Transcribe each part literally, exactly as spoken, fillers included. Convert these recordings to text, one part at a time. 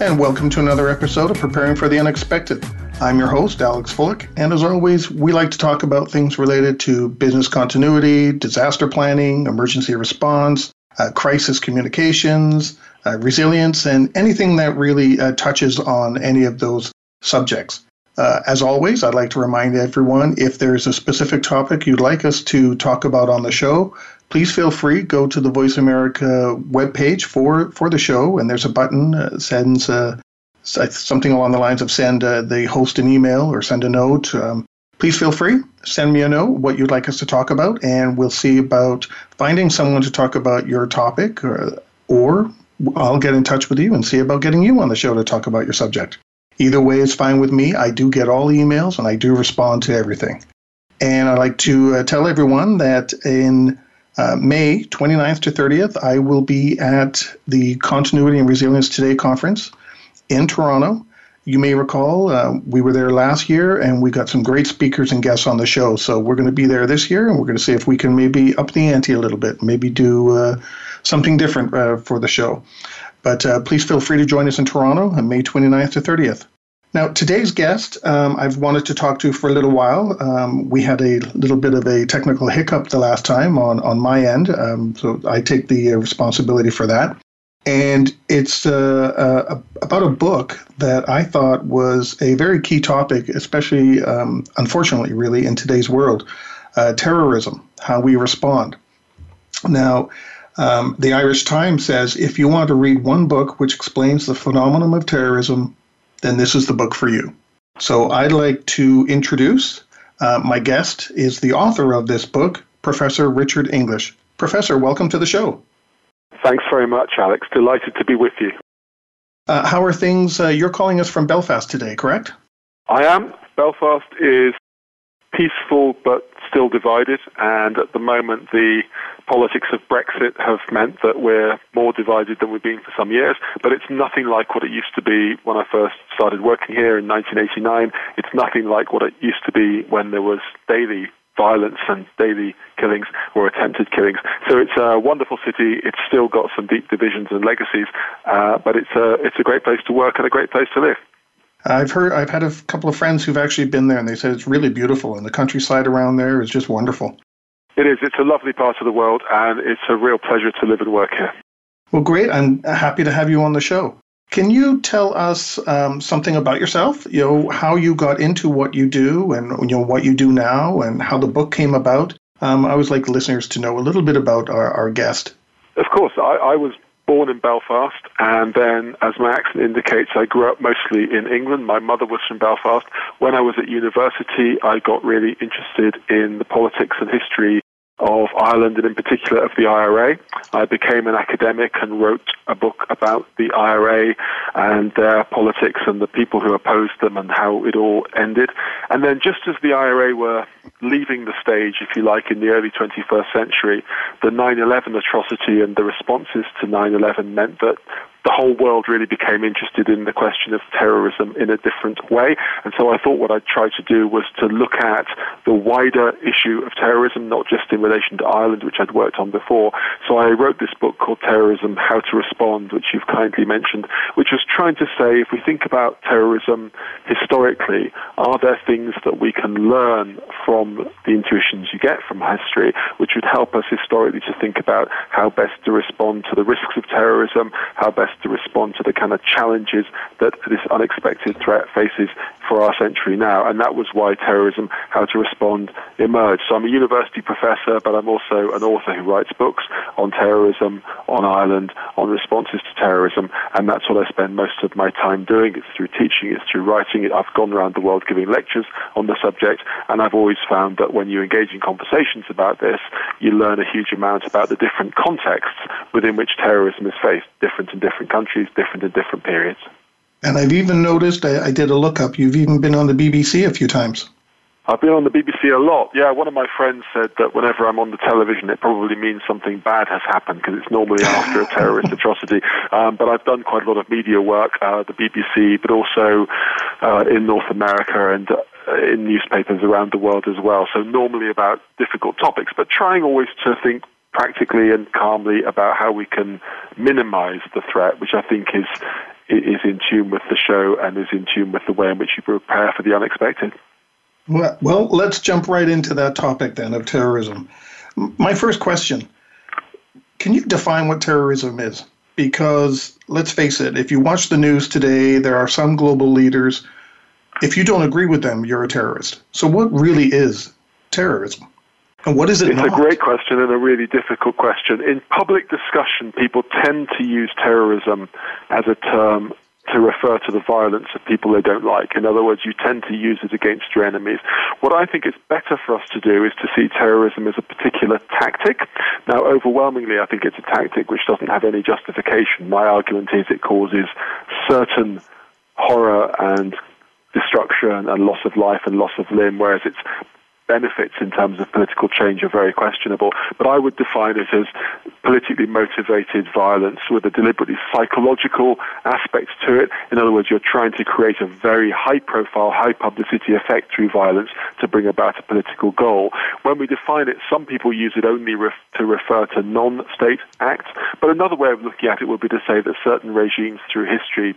And welcome to another episode of Preparing for the Unexpected. I'm your host, Alex Fullick, and as always, we like to talk about things related to business continuity, disaster planning, emergency response, uh, crisis communications, uh, resilience, and anything that really uh, touches on any of those subjects. Uh, as always, I'd like to remind everyone, if there's a specific topic you'd like us to talk about on the show, please feel free, go to the Voice America webpage for, for the show, and there's a button that uh, sends uh, something along the lines of send uh, the host an email or send a note. Um, please feel free, send me a note, what you'd like us to talk about, and we'll see about finding someone to talk about your topic, or, or I'll get in touch with you and see about getting you on the show to talk about your subject. Either way is fine with me. I do get all emails, and I do respond to everything. And I'd like to uh, tell everyone that in Uh, May twenty-ninth to thirtieth, I will be at the Continuity and Resilience Today conference in Toronto. You may recall uh, we were there last year, and we got some great speakers and guests on the show. So we're going to be there this year, and we're going to see if we can maybe up the ante a little bit, maybe do uh, something different uh, for the show. But uh, please feel free to join us in Toronto on May twenty-ninth to thirtieth. Now, today's guest um, I've wanted to talk to for a little while. Um, we had a little bit of a technical hiccup the last time on, on my end, um, so I take the responsibility for that. And it's uh, uh, about a book that I thought was a very key topic, especially, um, unfortunately, really, in today's world, uh, Terrorism: How We Respond. Now, um, the Irish Times says, if you want to read one book which explains the phenomenon of terrorism, then this is the book for you. So I'd like to introduce uh, my guest is the author of this book, Professor Richard English. Professor, welcome to the show. Thanks very much, Alex. Delighted to be with you. Uh, how are things? Uh, you're calling us from Belfast today, correct? I am. Belfast is peaceful but still divided, and at the moment the politics of Brexit have meant that we're more divided than we've been for some years, but it's nothing like what it used to be when I first started working here in nineteen eighty-nine. It's nothing like what it used to be when there was daily violence and daily killings or attempted killings. So it's a wonderful city. It's still got some deep divisions and legacies, uh, but it's a, it's a great place to work and a great place to live. I've heard, I've had a couple of friends who've actually been there, and they said it's really beautiful, and the countryside around there is just wonderful. It is. It's a lovely part of the world, and it's a real pleasure to live and work here. Well, great. I'm happy to have you on the show. Can you tell us um, something about yourself? You know, how you got into what you do, and you know what you do now, and how the book came about. Um, I always like listeners to know a little bit about our, our guest. Of course, I, I was. born in Belfast, and then, as my accent indicates, I grew up mostly in England. My mother was from Belfast. When I was at university, I got really interested in the politics and history of Ireland, and in particular of the I R A. I became an academic and wrote a book about the I R A and their politics and the people who opposed them and how it all ended. And then, just as the I R A were leaving the stage, if you like, in the early twenty-first century, the nine eleven atrocity and the responses to nine eleven meant that the whole world really became interested in the question of terrorism in a different way. And so I thought what I'd try to do was to look at the wider issue of terrorism, not just in relation to Ireland, which I'd worked on before. So I wrote this book called Terrorism: How to Respond, which you've kindly mentioned, which was trying to say, if we think about terrorism historically, are there things that we can learn from the intuitions you get from history, which would help us historically to think about how best to respond to the risks of terrorism, how best has to respond to the kind of challenges that this unexpected threat faces for our century now. And that was why Terrorism, How to Respond emerged. So I'm a university professor, but I'm also an author who writes books on terrorism, on Ireland, on responses to terrorism, and that's what I spend most of my time doing. It's through teaching, it's through writing. I've gone around the world giving lectures on the subject, and I've always found that when you engage in conversations about this, you learn a huge amount about the different contexts within which terrorism is faced, different in different countries, different in different periods. And I've even noticed, I, I did a look-up, you've even been on the B B C a few times. I've been on the B B C a lot. Yeah, one of my friends said that whenever I'm on the television, it probably means something bad has happened, because it's normally after a terrorist atrocity. Um, but I've done quite a lot of media work, uh, the B B C, but also uh, in North America and uh, in newspapers around the world as well. So normally about difficult topics, but trying always to think practically and calmly about how we can minimize the threat, which I think is is in tune with the show and is in tune with the way in which you prepare for the unexpected. Well, well, let's jump right into that topic then of terrorism. My first question, can you define what terrorism is? Because let's face it, if you watch the news today, there are some global leaders. If you don't agree with them, you're a terrorist. So what really is terrorism? And what is it? It's not? A great question and a really difficult question. In public discussion, people tend to use terrorism as a term to refer to the violence of people they don't like. In other words, you tend to use it against your enemies. What I think is better for us to do is to see terrorism as a particular tactic. Now, overwhelmingly, I think it's a tactic which doesn't have any justification. My argument is it causes certain horror and destruction and loss of life and loss of limb, whereas it's benefits in terms of political change are very questionable. But I would define it as politically motivated violence with a deliberately psychological aspect to it. In other words, you're trying to create a very high-profile, high-publicity effect through violence to bring about a political goal. When we define it, some people use it only ref- to refer to non-state acts. But another way of looking at it would be to say that certain regimes through history,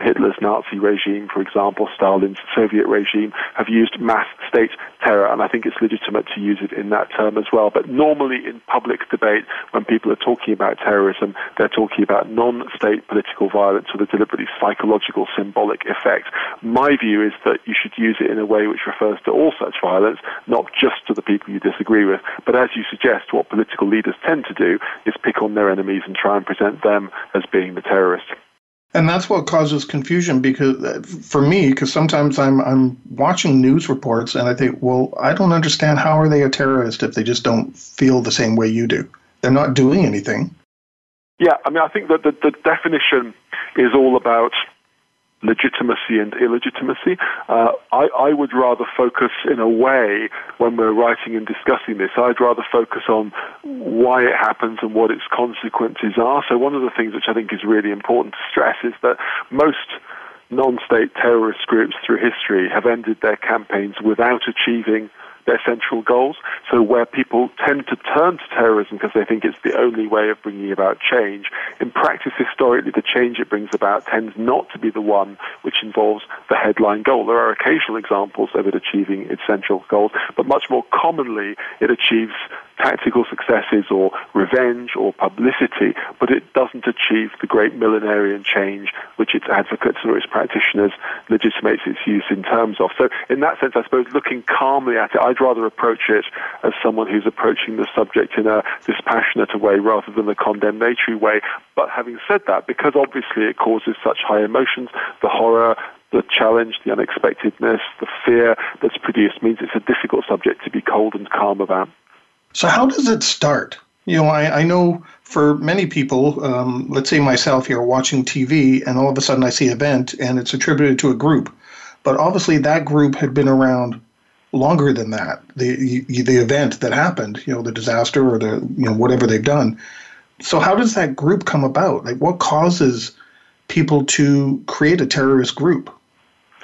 Hitler's Nazi regime, for example, Stalin's Soviet regime, have used mass state terror. And I think it's legitimate to use it in that term as well. But normally in public debate, when people are talking about terrorism, they're talking about non-state political violence with a deliberately psychological, symbolic effect. My view is that you should use it in a way which refers to all such violence, not just to the people you disagree with. But as you suggest, what political leaders tend to do is pick on their enemies and try and present them as being the terrorist. And that's what causes confusion because uh, for me, because sometimes I'm I'm watching news reports and I think, well, I don't understand how are they a terrorist if they just don't feel the same way you do? They're not doing anything. Yeah, I mean, I think that the, the definition is all about legitimacy and illegitimacy. Uh, I, I would rather focus in a way when we're writing and discussing this, I'd rather focus on why it happens and what its consequences are. So one of the things which I think is really important to stress is that most non-state terrorist groups through history have ended their campaigns without achieving their central goals. So where people tend to turn to terrorism because they think it's the only way of bringing about change, in practice historically the change it brings about tends not to be the one which involves the headline goal. There are occasional examples of it achieving its central goals, but much more commonly it achieves tactical successes or revenge or publicity, but it doesn't achieve the great millenarian change which its advocates or its practitioners legitimates its use in terms of. So in that sense, I suppose, looking calmly at it, I'd rather approach it as someone who's approaching the subject in a dispassionate way rather than a condemnatory way. But having said that, because obviously it causes such high emotions, the horror, the challenge, the unexpectedness, the fear that's produced means it's a difficult subject to be cold and calm about. So how does it start? You know, I, I know for many people, um, let's say myself here watching T V, and all of a sudden I see an event and it's attributed to a group. But obviously that group had been around longer than that, the the event that happened, you know, the disaster or the, you know, whatever they've done. So how does that group come about? Like what causes people to create a terrorist group?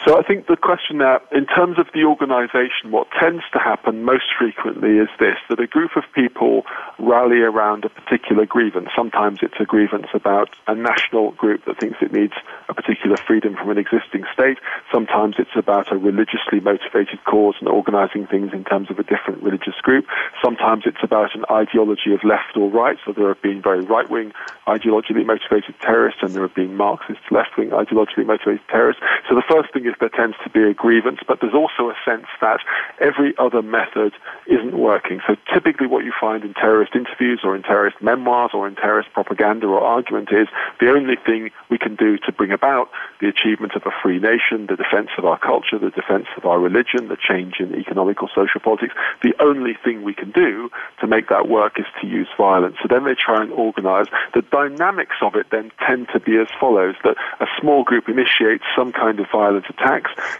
So I think the question now, in terms of the organisation, what tends to happen most frequently is this, that a group of people rally around a particular grievance. Sometimes it's a grievance about a national group that thinks it needs a particular freedom from an existing state. Sometimes it's about a religiously motivated cause and organising things in terms of a different religious group. Sometimes it's about an ideology of left or right, so there have been very right-wing ideologically motivated terrorists and there have been Marxist left-wing ideologically motivated terrorists. So the first thing is there tends to be a grievance, but there's also a sense that every other method isn't working. So typically what you find in terrorist interviews or in terrorist memoirs or in terrorist propaganda or argument is the only thing we can do to bring about the achievement of a free nation, the defense of our culture, the defense of our religion, the change in economic or social politics, the only thing we can do to make that work is to use violence. So then they try and organize. The dynamics of it then tend to be as follows, that a small group initiates some kind of violent attacks.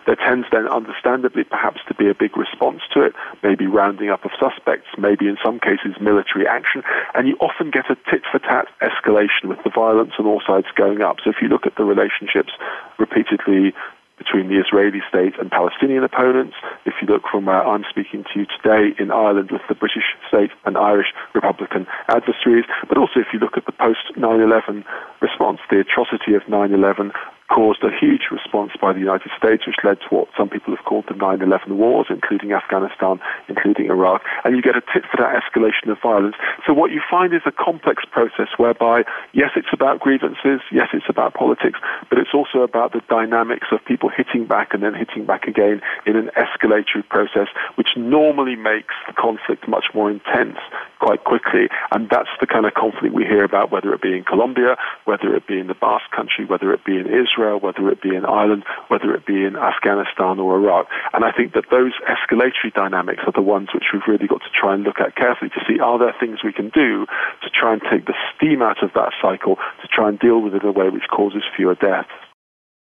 There tends then, understandably, perhaps to be a big response to it, maybe rounding up of suspects, maybe in some cases military action, and you often get a tit-for-tat escalation with the violence on all sides going up. So if you look at the relationships repeatedly between the Israeli state and Palestinian opponents. If you look from where I'm speaking to you today in Ireland with the British state and Irish Republican adversaries, but also if you look at the post nine eleven response, the atrocity of nine eleven caused a huge response by the United States, which led to what some people have called the nine eleven wars, including Afghanistan, including Iraq, and you get a tit-for-tat escalation of violence. So what you find is a complex process whereby, yes, it's about grievances, yes, it's about politics, but it's also about the dynamics of people hitting back and then hitting back again in an escalatory process, which normally makes the conflict much more intense quite quickly, and that's the kind of conflict we hear about, whether it be in Colombia, whether it be in the Basque country, whether it be in Israel, whether it be in Ireland, whether it be in Afghanistan or Iraq. And I think that those escalatory dynamics are the ones which we've really got to try and look at carefully to see, are there things we can do to try and take the steam out of that cycle, to try and deal with it in a way which causes fewer deaths.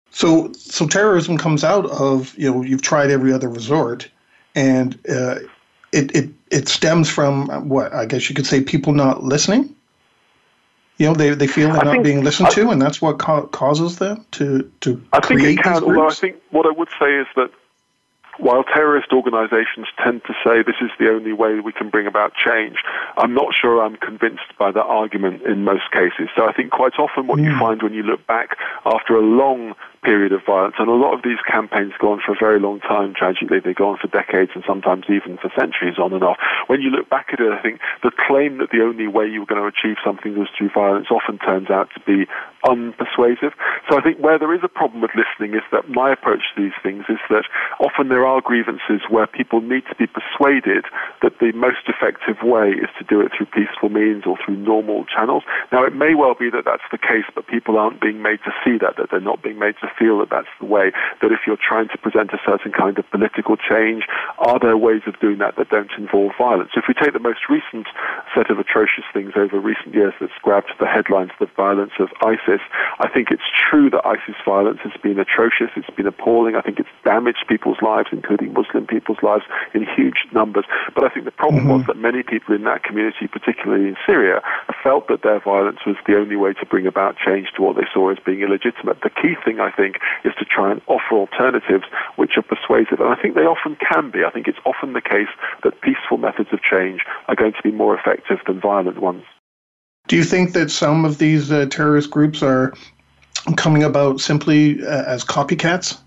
So so terrorism comes out of, you know, you've tried every other resort, and uh, it, it, it stems from, what, I guess you could say people not listening? You know, they, they feel they're I not think, being listened I, to, and that's what ca- causes them to, to I create think it can, these groups? Although I think what I would say is that while terrorist organizations tend to say this is the only way we can bring about change, I'm not sure I'm convinced by that argument in most cases. So I think quite often what mm. you find when you look back after a long period of violence, and a lot of these campaigns go on for a very long time, tragically, they go on for decades and sometimes even for centuries on and off. When you look back at it, I think the claim that the only way you were going to achieve something was through violence often turns out to be unpersuasive. So I think where there is a problem with listening is that my approach to these things is that often there are grievances where people need to be persuaded that the most effective way is to do it through peaceful means or through normal channels. Now, it may well be that that's the case, but people aren't being made to see that, that they're not being made to feel that that's the way, that if you're trying to present a certain kind of political change, are there ways of doing that that don't involve violence? If we take the most recent set of atrocious things over recent years that's grabbed the headlines, the violence of ISIS, I think it's true that ISIS violence has been atrocious, it's been appalling, I think it's damaged people's lives, including Muslim people's lives, in huge numbers. But I think the problem mm-hmm. was that many people in that community, particularly in Syria, felt that their violence was the only way to bring about change to what they saw as being illegitimate. The key thing, I think, is to try and offer alternatives which are persuasive. And I think they often can be. I think it's often the case that peaceful methods of change are going to be more effective than violent ones. Do you think that some of these uh, terrorist groups are coming about simply uh, as copycats?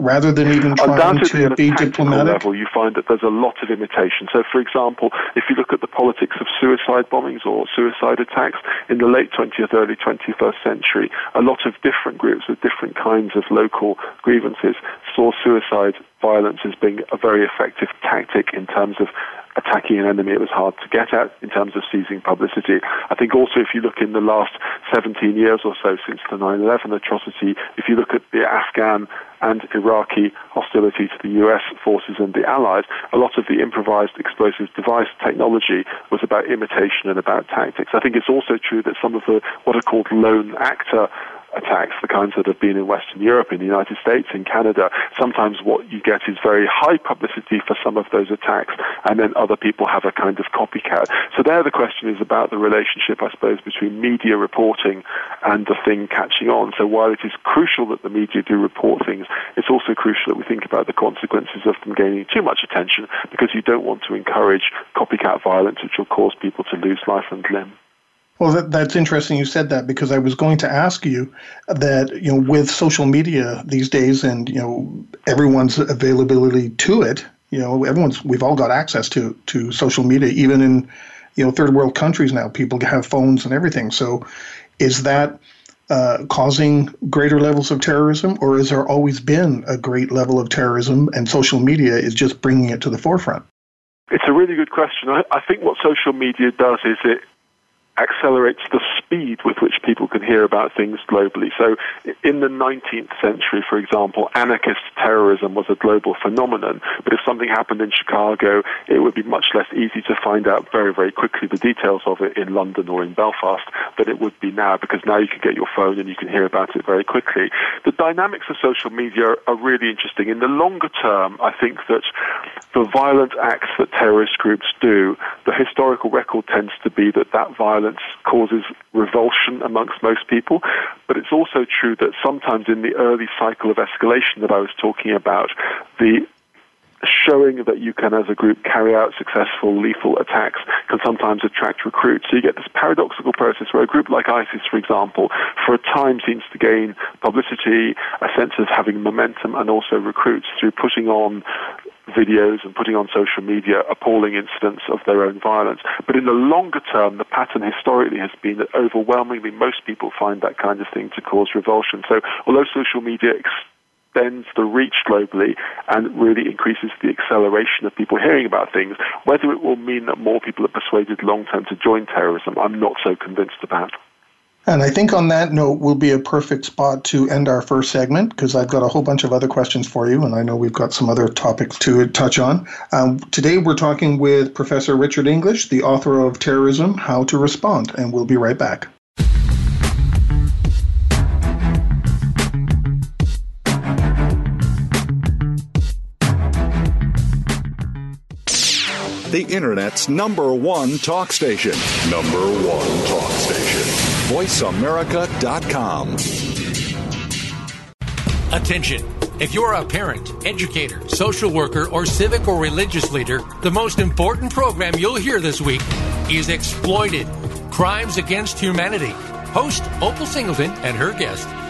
Rather than even trying to be diplomatic? Level, you find that there's a lot of imitation. So, for example, if you look at the politics of suicide bombings or suicide attacks in the late twentieth, early twenty-first century, a lot of different groups with different kinds of local grievances saw suicide violence as being a very effective tactic in terms of attacking an enemy it was hard to get at, in terms of seizing publicity. I think also if you look in the last seventeen years or so since the nine eleven atrocity, if you look at the Afghan and Iraqi hostility to the U S forces and the Allies, a lot of the improvised explosive device technology was about imitation and about tactics. I think it's also true that some of the what are called lone actor attacks, the kinds that have been in Western Europe, in the United States, in Canada, sometimes what you get is very high publicity for some of those attacks, and then other people have a kind of copycat. So there the question is about the relationship, I suppose, between media reporting and the thing catching on. So while it is crucial that the media do report things, it's also crucial that we think about the consequences of them gaining too much attention, because you don't want to encourage copycat violence, which will cause people to lose life and limb. Well, that, that's interesting you said that, because I was going to ask you that, you know, with social media these days and, you know, everyone's availability to it, you know, everyone's, we've all got access to, to social media, even in, you know, third world countries now, people have phones and everything. So is that uh, causing greater levels of terrorism, or is there always been a great level of terrorism and social media is just bringing it to the forefront? It's a really good question. I, I think what social media does is it accelerates the speed with which people can hear about things globally. So in the nineteenth century, for example, anarchist terrorism was a global phenomenon. But if something happened in Chicago, it would be much less easy to find out very, very quickly the details of it in London or in Belfast than it would be now, because now you can get your phone and you can hear about it very quickly. The dynamics of social media are really interesting. In the longer term, I think that the violent acts that terrorist groups do, the historical record tends to be that that violence causes revulsion amongst most people, but it's also true that sometimes in the early cycle of escalation that I was talking about, the showing that you can, as a group, carry out successful lethal attacks can sometimes attract recruits. So you get this paradoxical process where a group like ISIS, for example, for a time seems to gain publicity, a sense of having momentum, and also recruits through putting on videos and putting on social media appalling incidents of their own violence. But in the longer term, the pattern historically has been that overwhelmingly most people find that kind of thing to cause revulsion. So although social media ex- extends the reach globally and really increases the acceleration of people hearing about things, whether it will mean that more people are persuaded long-term to join terrorism, I'm not so convinced about. And I think on that note will be a perfect spot to end our first segment, because I've got a whole bunch of other questions for you, and I know we've got some other topics to touch on. Um, today we're talking with Professor Richard English, the author of Terrorism: How to Respond, and we'll be right back. The Internet's number one talk station. Number one talk station. voice america dot com. Attention. If you're a parent, educator, social worker, or civic or religious leader, the most important program you'll hear this week is Exploited: Crimes Against Humanity. Host Opal Singleton and her guest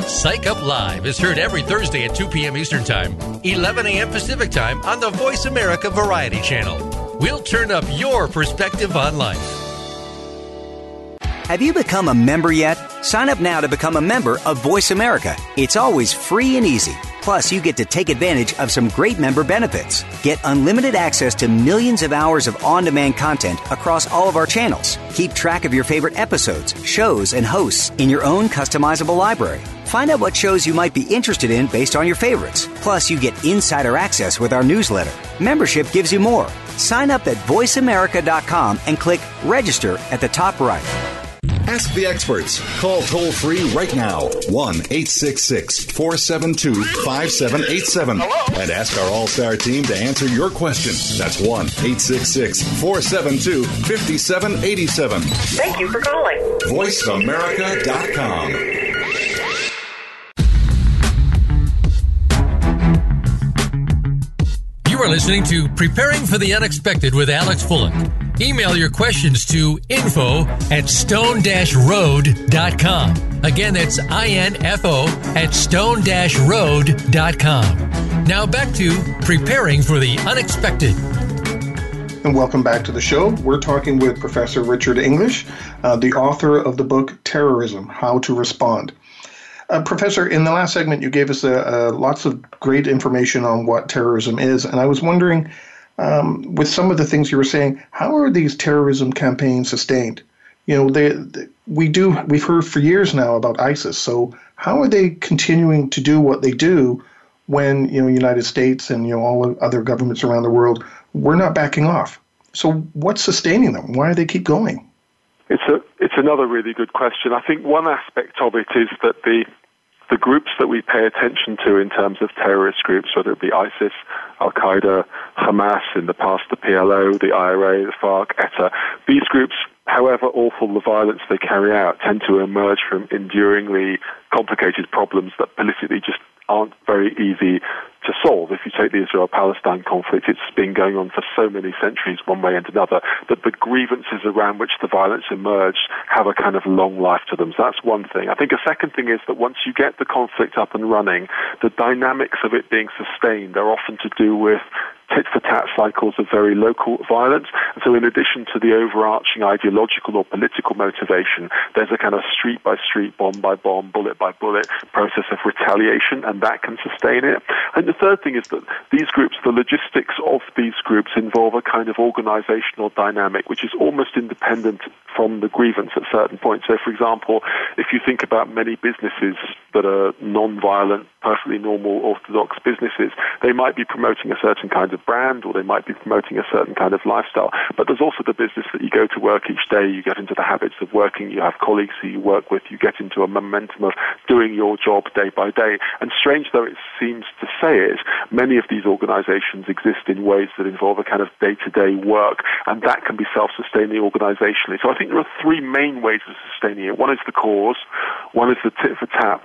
Psych Up Live is heard every Thursday at two p.m. Eastern Time, eleven a.m. Pacific Time on the Voice America Variety Channel. We'll turn up your perspective on life. Have you become a member yet? Sign up now to become a member of Voice America. It's always free and easy. Plus, you get to take advantage of some great member benefits. Get unlimited access to millions of hours of on-demand content across all of our channels. Keep track of your favorite episodes, shows, and hosts in your own customizable library. Find out what shows you might be interested in based on your favorites. Plus, you get insider access with our newsletter. Membership gives you more. Sign up at voice america dot com and click Register at the top right. Ask the experts. Call toll-free right now, one eight six six, four seven two, five seven eight seven. Hello? And ask our all-star team to answer your question. That's one eight six six, four seven two, five seven eight seven. Thank you for calling. voice america dot com. You are listening to Preparing for the Unexpected with Alex Fuller. Email your questions to info at stone dash road dot com. Again, that's info at stone dash road dot com. Now back to Preparing for the Unexpected. And welcome back to the show. We're talking with Professor Richard English, uh, the author of the book Terrorism: How to Respond. Uh, Professor, in the last segment, you gave us uh, uh, lots of great information on what terrorism is. And I was wondering, um, with some of the things you were saying, how are these terrorism campaigns sustained? You know, they, they, we do, we've heard for years now about ISIS. So how are they continuing to do what they do when, you know, United States and, you know, all other governments around the world, we're not backing off? So what's sustaining them? Why do they keep going? It's a, it's another really good question. I think one aspect of it is that the the groups that we pay attention to in terms of terrorist groups, whether it be ISIS, Al-Qaeda, Hamas, in the past the P L O, the I R A, the FARC, E T A, these groups, however awful the violence they carry out, tend to emerge from enduringly complicated problems that politically just aren't very easy to solve. If you take the Israel-Palestine conflict, it's been going on for so many centuries, one way and another, that the grievances around which the violence emerged have a kind of long life to them. So that's one thing. I think a second thing is that once you get the conflict up and running, the dynamics of it being sustained are often to do with tit-for-tat cycles of very local violence. And so in addition to the overarching ideological or political motivation, there's a kind of street-by-street, bomb-by-bomb, bullet-by-bullet process of retaliation, and that can sustain it. And the third thing is that these groups, the logistics of these groups, involve a kind of organizational dynamic which is almost independent from the grievance at certain points. So, for example, if you think about many businesses that are non-violent, perfectly normal, orthodox businesses, they might be promoting a certain kind of brand, or they might be promoting a certain kind of lifestyle. But there's also the business that you go to work each day, you get into the habits of working, you have colleagues who you work with, you get into a momentum of doing your job day by day. And strange though it seems to say it, many of these organizations exist in ways that involve a kind of day-to-day work, and that can be self-sustaining organizationally. So I think there are three main ways of sustaining it. One is the cause, one is the tit-for-tat,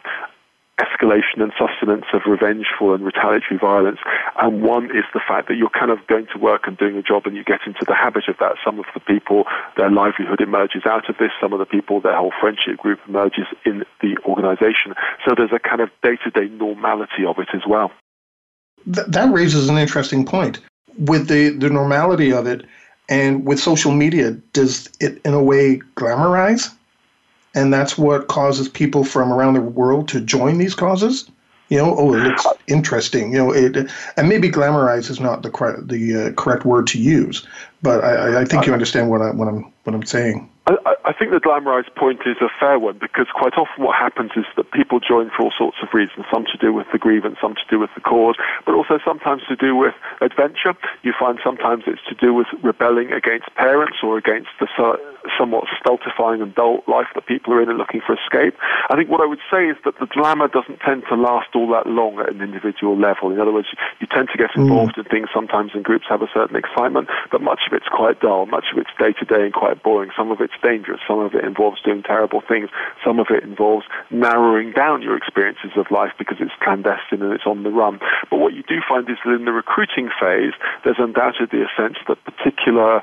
escalation and sustenance of revengeful and retaliatory violence, and one is the fact that you're kind of going to work and doing a job and you get into the habit of that. Some of the people, their livelihood emerges out of this. Some of the people, their whole friendship group emerges in the organization. So there's a kind of day-to-day normality of it as well. Th- that raises an interesting point. With the, the normality of it, and with social media, does it in a way glamorize? And that's what causes people from around the world to join these causes. You know, oh, it looks interesting. You know, it, and maybe glamorize is not the the uh, correct word to use, but I, I think you understand what I what I'm what I'm saying. I, I think the glamorized point is a fair one, because quite often what happens is that people join for all sorts of reasons, some to do with the grievance, some to do with the cause, but also sometimes to do with adventure. You find sometimes it's to do with rebelling against parents or against the so, somewhat stultifying adult life that people are in and looking for escape. I think what I would say is that the glamour doesn't tend to last all that long at an individual level. In other words, you tend to get involved mm. in things sometimes, and groups have a certain excitement, but much of it's quite dull, much of it's day-to-day and quite boring. Some of it's dangerous. Some of it involves doing terrible things. Some of it involves narrowing down your experiences of life because it's clandestine and it's on the run. But what you do find is that in the recruiting phase, there's undoubtedly a sense that particular,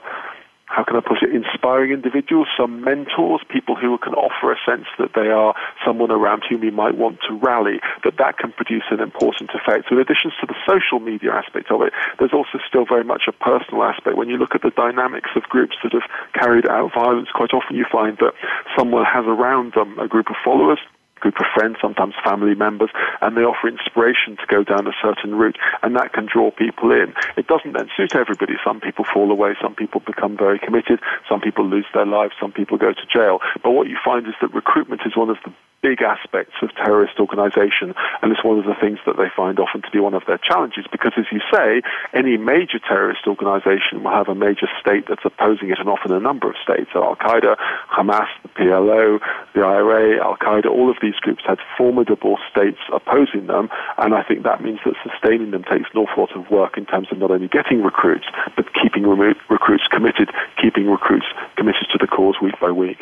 how can I put it, inspiring individuals, some mentors, people who can offer a sense that they are someone around whom you might want to rally, that that can produce an important effect. So in addition to the social media aspect of it, there's also still very much a personal aspect. When you look at the dynamics of groups that have carried out violence, quite often you find that someone has around them a group of followers, group of friends, sometimes family members, and they offer inspiration to go down a certain route, and that can draw people in. It doesn't then suit everybody. Some people fall away, some people become very committed, some people lose their lives, some people go to jail. But what you find is that recruitment is one of the big aspects of terrorist organisation, and it's one of the things that they find often to be one of their challenges, because as you say, any major terrorist organisation will have a major state that's opposing it, and often a number of states. So Al-Qaeda, Hamas, the P L O, the I R A, Al-Qaeda, all of these groups had formidable states opposing them, and I think that means that sustaining them takes an awful lot of work in terms of not only getting recruits, but keeping recruits committed, keeping recruits committed to the cause week by week.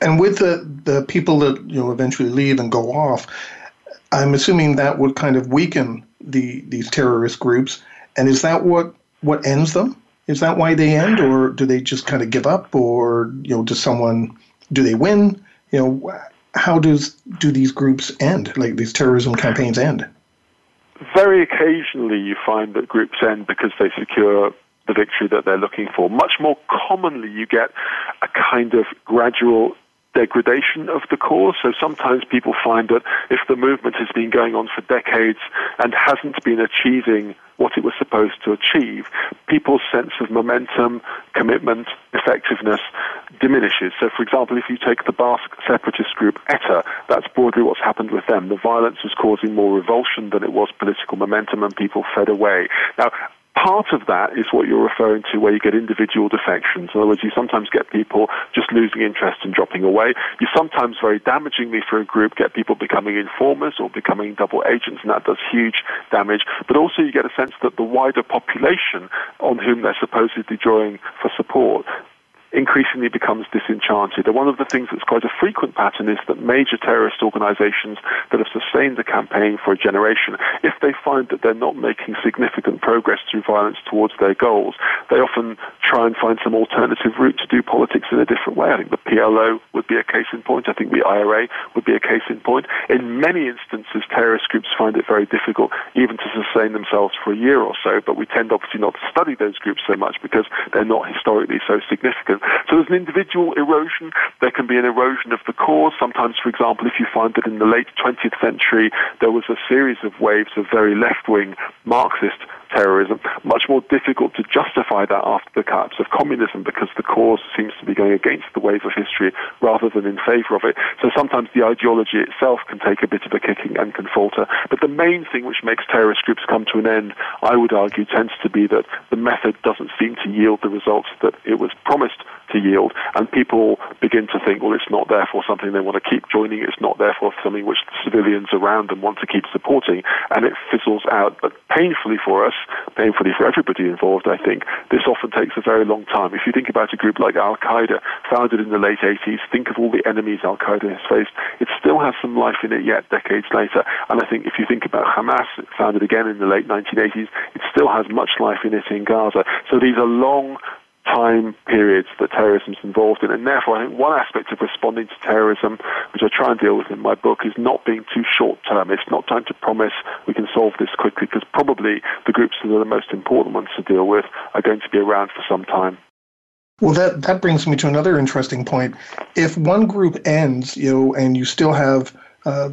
And with the, the people that, you know, eventually leave and go off, I'm assuming that would kind of weaken the these terrorist groups. And is that what, what ends them? Is that why they end, or do they just kind of give up, or, you know, does someone, do they win? You know, how does do these groups end, like these terrorism campaigns end? Very occasionally you find that groups end because they secure the victory that they're looking for. Much more commonly you get a kind of gradual degradation of the cause. So sometimes people find that if the movement has been going on for decades and hasn't been achieving what it was supposed to achieve, people's sense of momentum, commitment, effectiveness diminishes. So, for example, if you take the Basque separatist group E T A, that's broadly what's happened with them. The violence was causing more revulsion than it was political momentum, and people fed away. Now, part of that is what you're referring to, where you get individual defections. In other words, you sometimes get people just losing interest and dropping away. You sometimes, very damagingly for a group, get people becoming informers or becoming double agents, and that does huge damage. But also you get a sense that the wider population on whom they're supposedly drawing for support increasingly becomes disenchanted. And one of the things that's quite a frequent pattern is that major terrorist organizations that have sustained a campaign for a generation, if they find that they're not making significant progress through violence towards their goals, they often try and find some alternative route to do politics in a different way. I think the P L O would be a case in point. I think the I R A would be a case in point. In many instances, terrorist groups find it very difficult even to sustain themselves for a year or so, but we tend obviously not to study those groups so much because they're not historically so significant. So there's an individual erosion. There can be an erosion of the cause. Sometimes, for example, if you find that in the late twentieth century, there was a series of waves of very left-wing Marxist terrorism, much more difficult to justify that after the collapse of communism because the cause seems to be going against the wave of history rather than in favor of it. So sometimes the ideology itself can take a bit of a kicking and can falter. But the main thing which makes terrorist groups come to an end, I would argue, tends to be that the method doesn't seem to yield the results that it was promised to yield, and people begin to think, well, it's not therefore something they want to keep joining, it's not therefore something which the civilians around them want to keep supporting, and it fizzles out. But painfully for us, painfully for everybody involved, I think, this often takes a very long time. If you think about a group like Al-Qaeda, founded in the late eighties, think of all the enemies Al-Qaeda has faced, it still has some life in it yet, decades later. And I think if you think about Hamas, founded again in the late nineteen eighties, it still has much life in it in Gaza. So these are long time periods that terrorism is involved in. And therefore, I think one aspect of responding to terrorism, which I try and deal with in my book, is not being too short-term. It's not time to promise we can solve this quickly, because probably the groups that are the most important ones to deal with are going to be around for some time. Well, that, that brings me to another interesting point. If one group ends, you know, and you still have uh,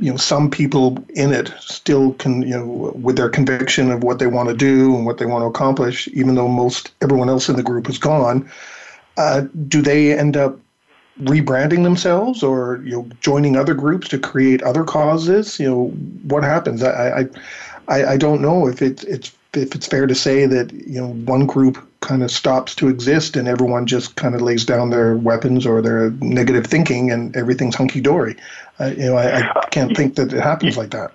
you know, some people in it still can, you know, with their conviction of what they want to do and what they want to accomplish, even though most everyone else in the group is gone, uh, do they end up rebranding themselves or, you know, joining other groups to create other causes? You know, what happens? I I, I don't know if it's it's if it's fair to say that, you know, one group kind of stops to exist and everyone just kind of lays down their weapons or their negative thinking and everything's hunky-dory. Uh, you know, I, I can't uh, you, think that it happens you, like that.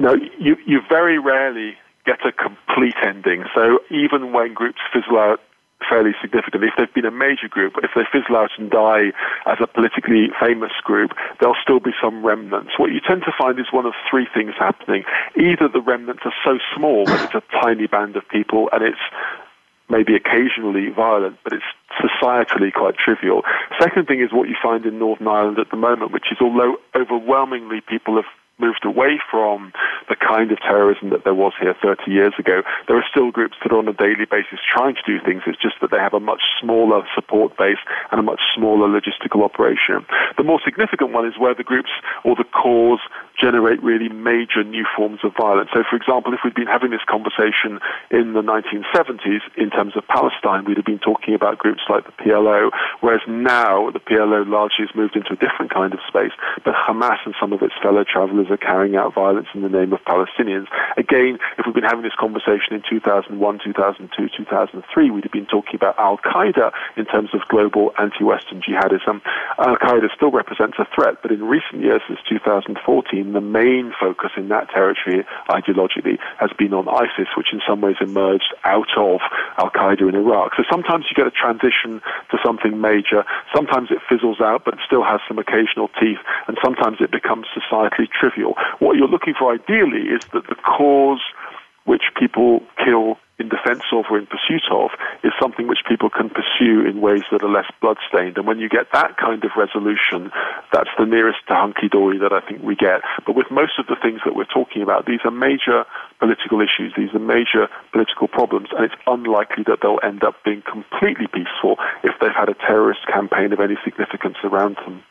No, you, you very rarely get a complete ending. So even when groups fizzle out fairly significantly, if they've been a major group, if they fizzle out and die as a politically famous group, there'll still be some remnants. What you tend to find is one of three things happening. Either the remnants are so small that it's a tiny band of people and it's maybe occasionally violent, but it's societally quite trivial. Second thing is what you find in Northern Ireland at the moment, which is although overwhelmingly people have moved away from the kind of terrorism that there was here thirty years ago, there are still groups that are on a daily basis trying to do things. It's just that they have a much smaller support base and a much smaller logistical operation. The more significant one is where the groups or the cause generate really major new forms of violence. So, for example, if we'd been having this conversation in the nineteen seventies in terms of Palestine, we'd have been talking about groups like the P L O, whereas now the P L O largely has moved into a different kind of space, but Hamas and some of its fellow travelers are carrying out violence in the name of Palestinians. Again, if we'd been having this conversation in two thousand one, two thousand two, two thousand three, we'd have been talking about Al-Qaeda in terms of global anti-Western jihadism. Al-Qaeda still represents a threat, but in recent years, since two thousand fourteen, the main focus in that territory ideologically has been on ISIS, which in some ways emerged out of Al-Qaeda in Iraq. So sometimes you get a transition to something major, sometimes it fizzles out but still has some occasional teeth, and sometimes it becomes societally trivial. What you're looking for ideally is that the cause which people kill in defense of or in pursuit of is something which people can pursue in ways that are less bloodstained. And when you get that kind of resolution, that's the nearest to hunky-dory that I think we get. But with most of the things that we're talking about, these are major political issues, these are major political problems, and it's unlikely that they'll end up being completely peaceful if they've had a terrorist campaign of any significance around them.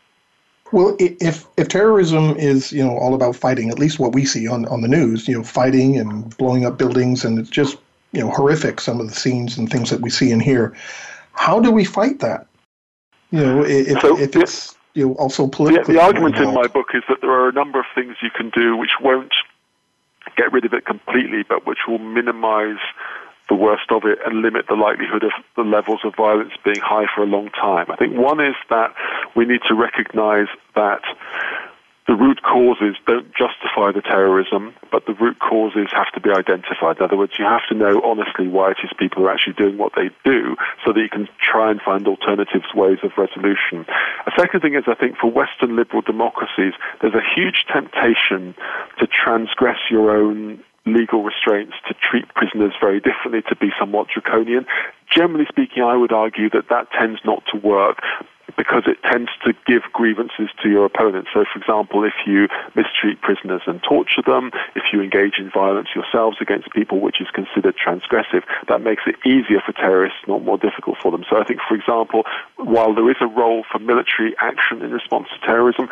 Well, if if terrorism is, you know, all about fighting, at least what we see on, on the news, you know, fighting and blowing up buildings, and it's just, you know, horrific, some of the scenes and things that we see in here. How do we fight that? You know, if, so, if it's, you know, also politically. The, the argument involved. In my book is that there are a number of things you can do which won't get rid of it completely, but which will minimize the worst of it and limit the likelihood of the levels of violence being high for a long time. I think one is that we need to recognize that the root causes don't justify the terrorism, but the root causes have to be identified. In other words, you have to know honestly why it is people are actually doing what they do so that you can try and find alternatives, ways of resolution. A second thing is, I think, for Western liberal democracies, there's a huge temptation to transgress your own legal restraints, to treat prisoners very differently, to be somewhat draconian. Generally speaking, I would argue that that tends not to work, because it tends to give grievances to your opponent. So, for example, if you mistreat prisoners and torture them, if you engage in violence yourselves against people, which is considered transgressive, that makes it easier for terrorists, not more difficult for them. So I think, for example, while there is a role for military action in response to terrorism,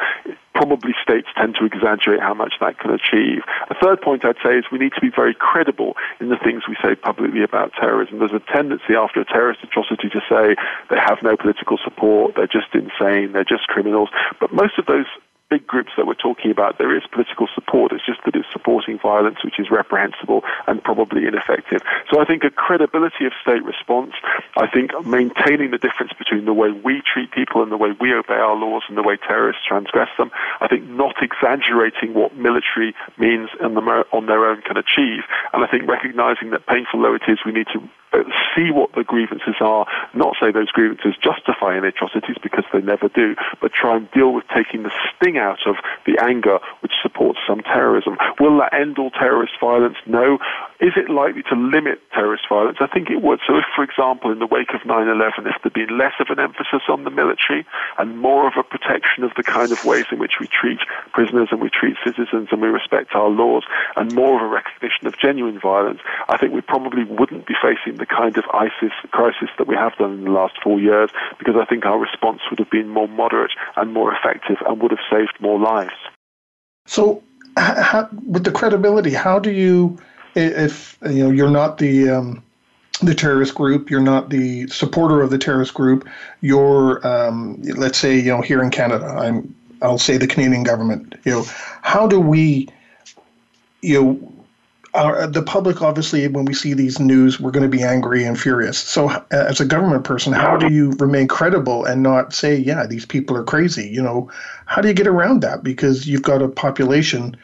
probably states tend to exaggerate how much that can achieve. A third point I'd say is we need to be very credible in the things we say publicly about terrorism. There's a tendency after a terrorist atrocity to say they have no political support, they're just insane, they're just criminals. But most of those big groups that we're talking about, there is political support. It's just that it's supporting violence which is reprehensible and probably ineffective. So I think a credibility of state response, I think maintaining the difference between the way we treat people and the way we obey our laws and the way terrorists transgress them, I think not exaggerating what military means and on their own can achieve, and I think recognizing that, painful though it is, we need to see what the grievances are, not say those grievances justify any atrocities, because they never do, but try and deal with taking the sting out of the anger which supports some terrorism. Will that end all terrorist violence? No. Is it likely to limit terrorist violence? I think it would. So if, for example, in the wake of nine eleven, if there'd been less of an emphasis on the military and more of a protection of the kind of ways in which we treat prisoners and we treat citizens and we respect our laws, and more of a recognition of genuine violence, I think we probably wouldn't be facing the kind of ISIS crisis that we have done in the last four years, because I think our response would have been more moderate and more effective and would have saved more lives. So, how, with the credibility, how do you, if you know you're not the um, the terrorist group, you're not the supporter of the terrorist group, you're um, let's say you know here in Canada, I'm I'll say the Canadian government. You know, how do we, you know. Our, the public, obviously, when we see these news, we're going to be angry and furious. So uh, as a government person, how do you remain credible and not say, yeah, these people are crazy? You know, how do you get around that? Because you've got a population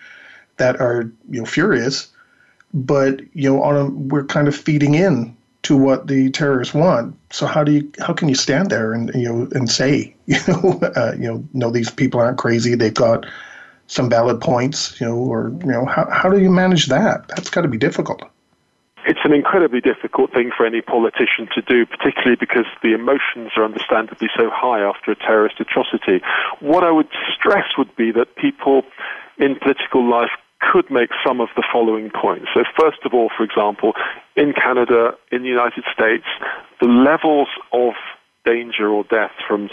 that are, you know, furious, but, you know, on a, we're kind of feeding in to what the terrorists want. So how do you, how can you stand there and, you know, and say, you know, uh, you know, no, these people aren't crazy. They've got some valid points, you know, or, you know, how, how do you manage that? That's got to be difficult. It's an incredibly difficult thing for any politician to do, particularly because the emotions are understandably so high after a terrorist atrocity. What I would stress would be that people in political life could make some of the following points. So first of all, for example, in Canada, in the United States, the levels of danger or death from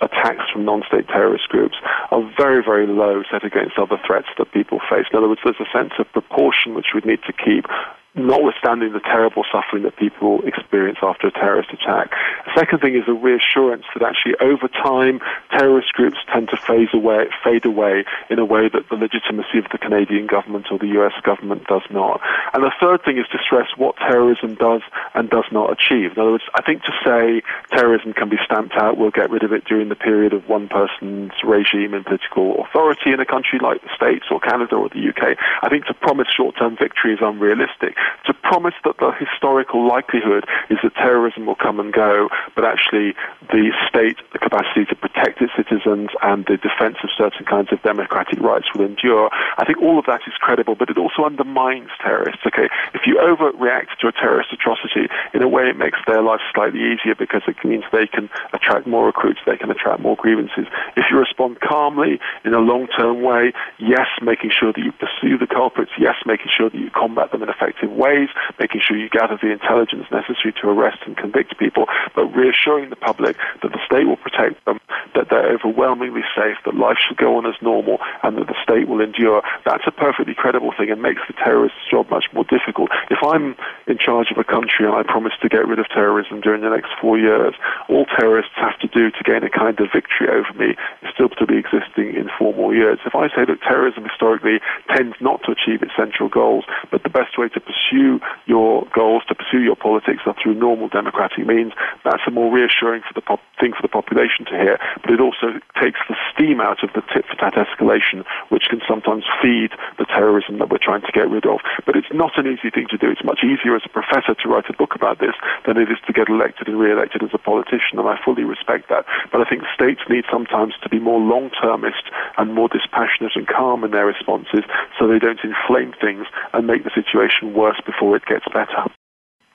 attacks from non-state terrorist groups are very, very low set against other threats that people face. In other words, there's a sense of proportion which we need to keep, notwithstanding the terrible suffering that people experience after a terrorist attack. The second thing is a reassurance that actually over time, terrorist groups tend to phase away, fade away in a way that the legitimacy of the Canadian government or the U S government does not. And the third thing is to stress what terrorism does and does not achieve. In other words, I think to say terrorism can be stamped out, we'll get rid of it during the period of one person's regime and political authority in a country like the States or Canada or the U K, I think to promise short-term victory is unrealistic. to promise that the historical likelihood is that terrorism will come and go, but actually the state, the capacity to protect its citizens and the defense of certain kinds of democratic rights will endure. I think all of that is credible, but it also undermines terrorists. Okay, if you overreact to a terrorist atrocity, in a way it makes their life slightly easier because it means they can attract more recruits, they can attract more grievances. If you respond calmly in a long-term way, yes, making sure that you pursue the culprits, yes, making sure that you combat them in effective ways, making sure you gather the intelligence necessary to arrest and convict people, but reassuring the public that the state will protect them, that they're overwhelmingly safe, that life should go on as normal, and that the state will endure. That's a perfectly credible thing and makes the terrorist's job much more difficult. If I'm in charge of a country and I promise to get rid of terrorism during the next four years, all terrorists have to do to gain a kind of victory over me is still to be existing in four more years. If I say that terrorism historically tends not to achieve its central goals, but the best way to pursue your goals, to pursue your politics, are through normal democratic means, that's a more reassuring for the pop- thing for the population to hear, but it also takes the steam out of the tit-for-tat escalation, which can sometimes feed the terrorism that we're trying to get rid of. But it's not an easy thing to do. It's much easier as a professor to write a book about this than it is to get elected and re-elected as a politician, and I fully respect that. But I think states need sometimes to be more long-termist and more dispassionate and calm in their responses so they don't inflame things and make the situation worse before it gets better.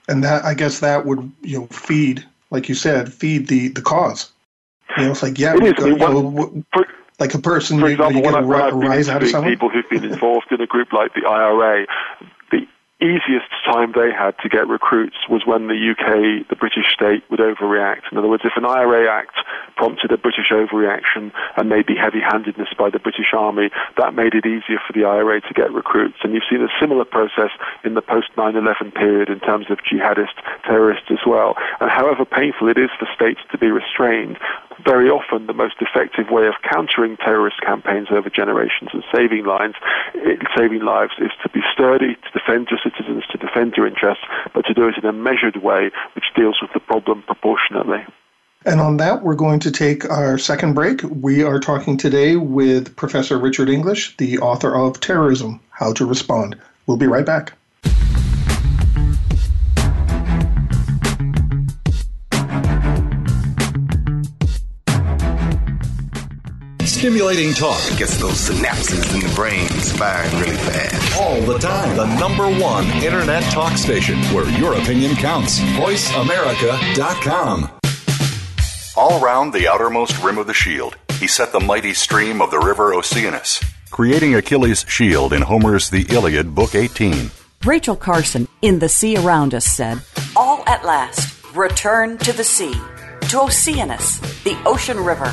And that, I guess that would, you know, feed, like you said, feed the, the cause. You know, it's like, yeah, it is, go, what, know, for, like a person, for example, you get a rise out of someone. People who've been involved in a group like the I R A, the easiest time they had to get recruits was when the U K, the British state, would overreact. In other words, if an I R A act prompted a British overreaction and maybe heavy-handedness by the British army, that made it easier for the I R A to get recruits. And you've seen a similar process in the post nine eleven period in terms of jihadist terrorists as well. And however painful it is for states to be restrained, very often the most effective way of countering terrorist campaigns over generations and saving lives, saving lives is to be sturdy, to defend your citizens, to defend your interests, but to do it in a measured way which deals with the problem proportionately. And on that, we're going to take our second break. We are talking today with Professor Richard English, the author of Terrorism: How to Respond. We'll be right back. Stimulating talk. It gets those synapses in the brain firing really fast. All the time. The number one internet talk station where your opinion counts. voice america dot com. All round the outermost rim of the shield, he set the mighty stream of the river Oceanus, creating Achilles' shield in Homer's The Iliad, Book eighteen. Rachel Carson in The Sea Around Us said, "All at last return to the sea, to Oceanus, the ocean river,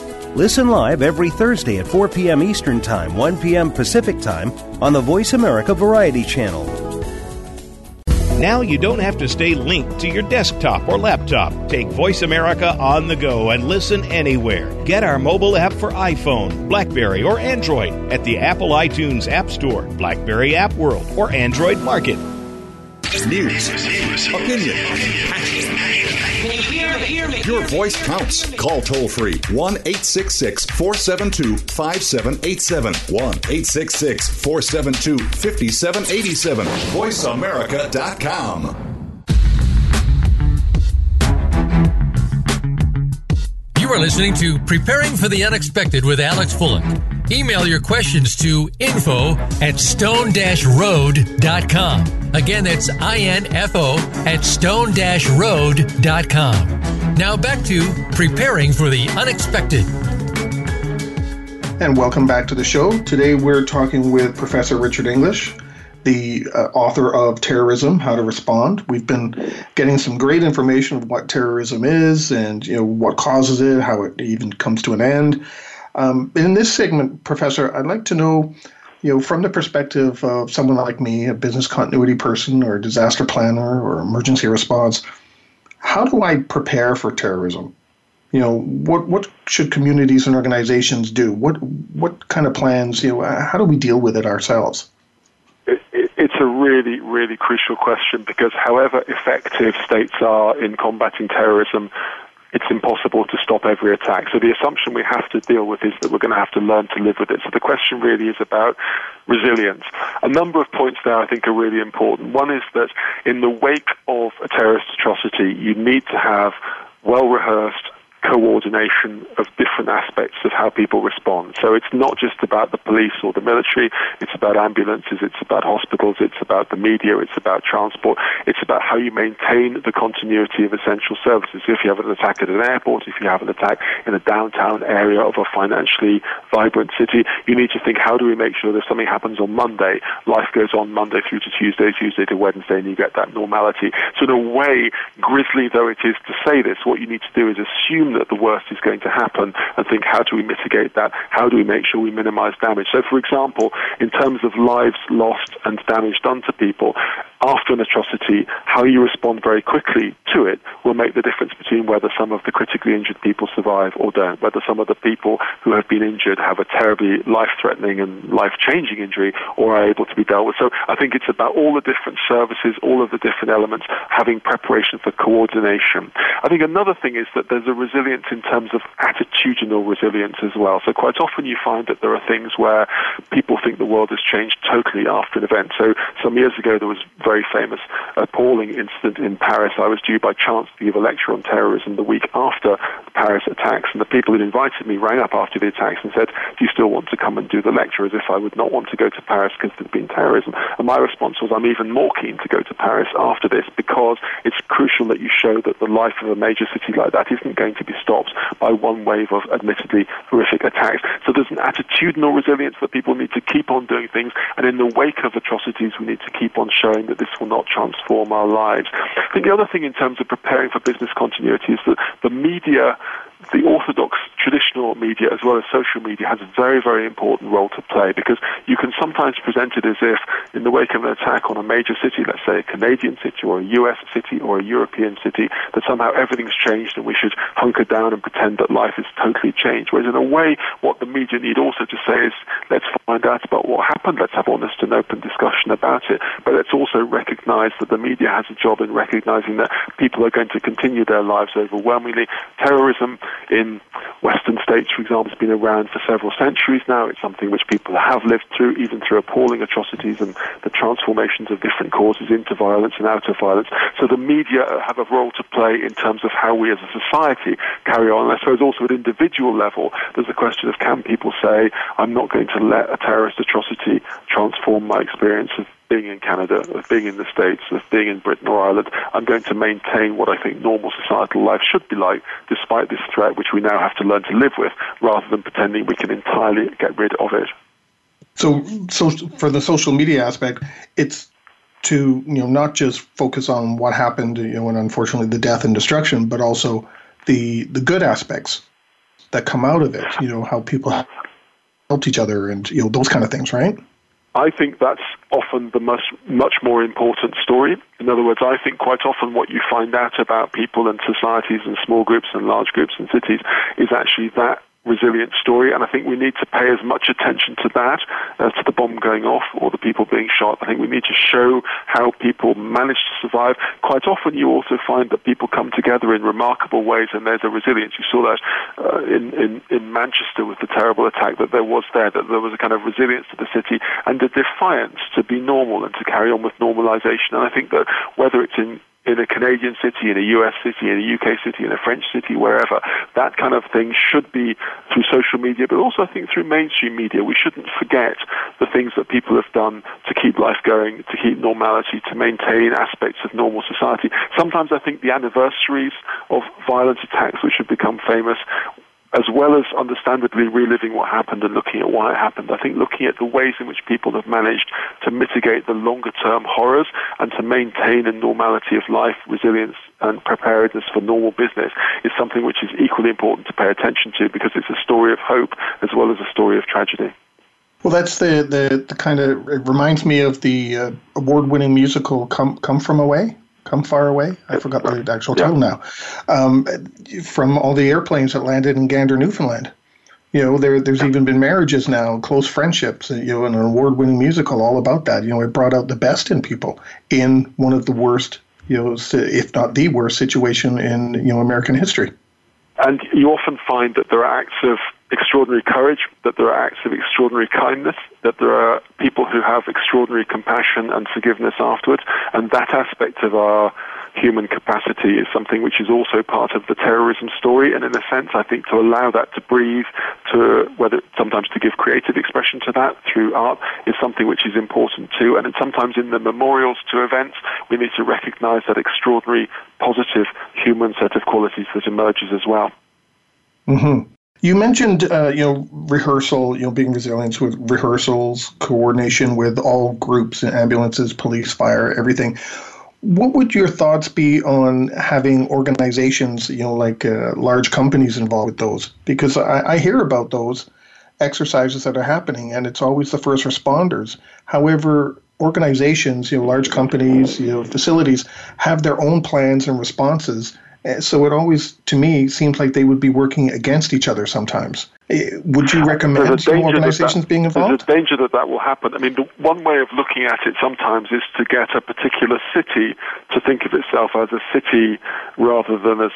Listen live every Thursday at four p.m. Eastern Time, one p.m. Pacific Time on the Voice America Variety Channel. Now you don't have to stay linked to your desktop or laptop. Take Voice America on the go and listen anywhere. Get our mobile app for iPhone, BlackBerry, or Android at the Apple iTunes App Store, BlackBerry App World, or Android Market. News, opinion, your voice counts. Call toll-free one eight six six four seven two five seven eight seven, one eight six six four seven two five seven eight seven, voice america dot com. You are listening to Preparing for the Unexpected with Alex Fuller. Email your questions to info at stone dash road dot com. Again, that's I N F O at stone dash road dot com. Now back to Preparing for the Unexpected. and welcome back to the show. Today we're talking with Professor Richard English, the uh, author of Terrorism: How to Respond. We've been getting some great information of what terrorism is and, you know, what causes it, how it even comes to an end. Um, in this segment, Professor, I'd like to know, you know, from the perspective of someone like me, a business continuity person or a disaster planner or emergency response, how do I prepare for terrorism? You know, what what should communities and organizations do? What what kind of plans, you know, how do we deal with it ourselves? It, it, it's a really, really crucial question, because however effective states are in combating terrorism, it's impossible to stop every attack. So the assumption we have to deal with is that we're going to have to learn to live with it. So the question really is about resilience. A number of points there I think are really important. One is that in the wake of a terrorist atrocity, you need to have well-rehearsed coordination of different aspects of how people respond. So it's not just about the police or the military, it's about ambulances, it's about hospitals, it's about the media, it's about transport, it's about how you maintain the continuity of essential services. If you have an attack at an airport, if you have an attack in a downtown area of a financially vibrant city, you need to think, how do we make sure that if something happens on Monday, life goes on Monday through to Tuesday, Tuesday to Wednesday, and you get that normality. So in a way, grisly though it is to say this, what you need to do is assume that the worst is going to happen and think, how do we mitigate that? How do we make sure we minimize damage? So, for example, in terms of lives lost and damage done to people, after an atrocity, how you respond very quickly to it will make the difference between whether some of the critically injured people survive or don't, whether some of the people who have been injured have a terribly life-threatening and life-changing injury or are able to be dealt with. So I think it's about all the different services, all of the different elements, having preparation for coordination. I think another thing is that there's a resilience in terms of attitudinal resilience as well. So quite often you find that there are things where people think the world has changed totally after an event. So some years ago there was a very famous appalling incident in Paris. I was due by chance to give a lecture on terrorism the week after the Paris attacks, and the people who invited me rang up after the attacks and said, do you still want to come and do the lecture, as if I would not want to go to Paris because there'd been terrorism. And my response was, I'm even more keen to go to Paris after this, because it's crucial that you show that the life of a major city like that isn't going to be stopped by one wave of admittedly horrific attacks. So there's an attitudinal resilience that people need to keep on doing things, and in the wake of atrocities we need to keep on showing that this will not transform our lives. I think the other thing in terms of preparing for business continuity is that the media, the orthodox traditional media as well as social media, has a very, very important role to play, because you can sometimes present it as if in the wake of an attack on a major city, let's say a Canadian city or a U S city or a European city, that somehow everything's changed and we should hunker down and pretend that life is totally changed. Whereas in a way, what the media need also to say is, let's find out about what happened, let's have honest and open discussion about it, but let's also recognize that the media has a job in recognizing that people are going to continue their lives overwhelmingly. Terrorism in Western states, for example, has been around for several centuries now. It's something which people have lived through, even through appalling atrocities and the transformations of different causes into violence and out of violence. So the media have a role to play in terms of how we as a society carry on. And I suppose also at individual level, there's a question of, can people say, I'm not going to let a terrorist atrocity transform my experience of being in Canada, of being in the States, of being in Britain or Ireland. I'm going to maintain what I think normal societal life should be like, despite this threat, which we now have to learn to live with, rather than pretending we can entirely get rid of it. So, so for the social media aspect, it's to, you know, not just focus on what happened, you know, and unfortunately the death and destruction, but also the the good aspects that come out of it. You know, how people helped each other and, you know, those kind of things, right? I think that's often the most, much more important story. In other words, I think quite often what you find out about people and societies and small groups and large groups and cities is actually that resilient story, and I think we need to pay as much attention to that as to the bomb going off or the people being shot. I think we need to show how people manage to survive. Quite often you also find that people come together in remarkable ways, and there's a resilience. You saw that uh, in, in, in Manchester with the terrible attack that there was there, that there was a kind of resilience to the city and a defiance to be normal and to carry on with normalization. And I think that whether it's in in a Canadian city, in a U S city, in a U K city, in a French city, wherever, that kind of thing should be through social media, but also I think through mainstream media. We shouldn't forget the things that people have done to keep life going, to keep normality, to maintain aspects of normal society. Sometimes I think the anniversaries of violent attacks, which have become famous, as well as understandably reliving what happened and looking at why it happened, I think looking at the ways in which people have managed to mitigate the longer-term horrors and to maintain a normality of life, resilience, and preparedness for normal business is something which is equally important to pay attention to, because it's a story of hope as well as a story of tragedy. Well, that's the, the, the kind of, it reminds me of the uh, award-winning musical Come, Come From Away. Come Far Away? I forgot the actual title yeah. now. Um, from all the airplanes that landed in Gander, Newfoundland. You know, there, there's even been marriages now, close friendships, you know, and an award-winning musical all about that. You know, it brought out the best in people in one of the worst, you know, if not the worst situation in, you know, American history. And you often find that there are acts of extraordinary courage, that there are acts of extraordinary kindness, that there are people who have extraordinary compassion and forgiveness afterwards, and that aspect of our human capacity is something which is also part of the terrorism story. And in a sense, I think to allow that to breathe, to whether sometimes to give creative expression to that through art, is something which is important too. And sometimes in the memorials to events, we need to recognize that extraordinary, positive human set of qualities that emerges as well. Mm-hmm. You mentioned, uh, you know, rehearsal, you know, being resilient with rehearsals, coordination with all groups, ambulances, police, fire, everything. What would your thoughts be on having organizations, you know, like uh, large companies involved with those? Because I, I hear about those exercises that are happening, and it's always the first responders. However, organizations, you know, large companies, you know, facilities have their own plans and responses. So it always, to me, seems like they would be working against each other sometimes. Would you recommend organizations that, being involved? There's a danger that that will happen. I mean, the one way of looking at it sometimes is to get a particular city to think of itself as a city rather than as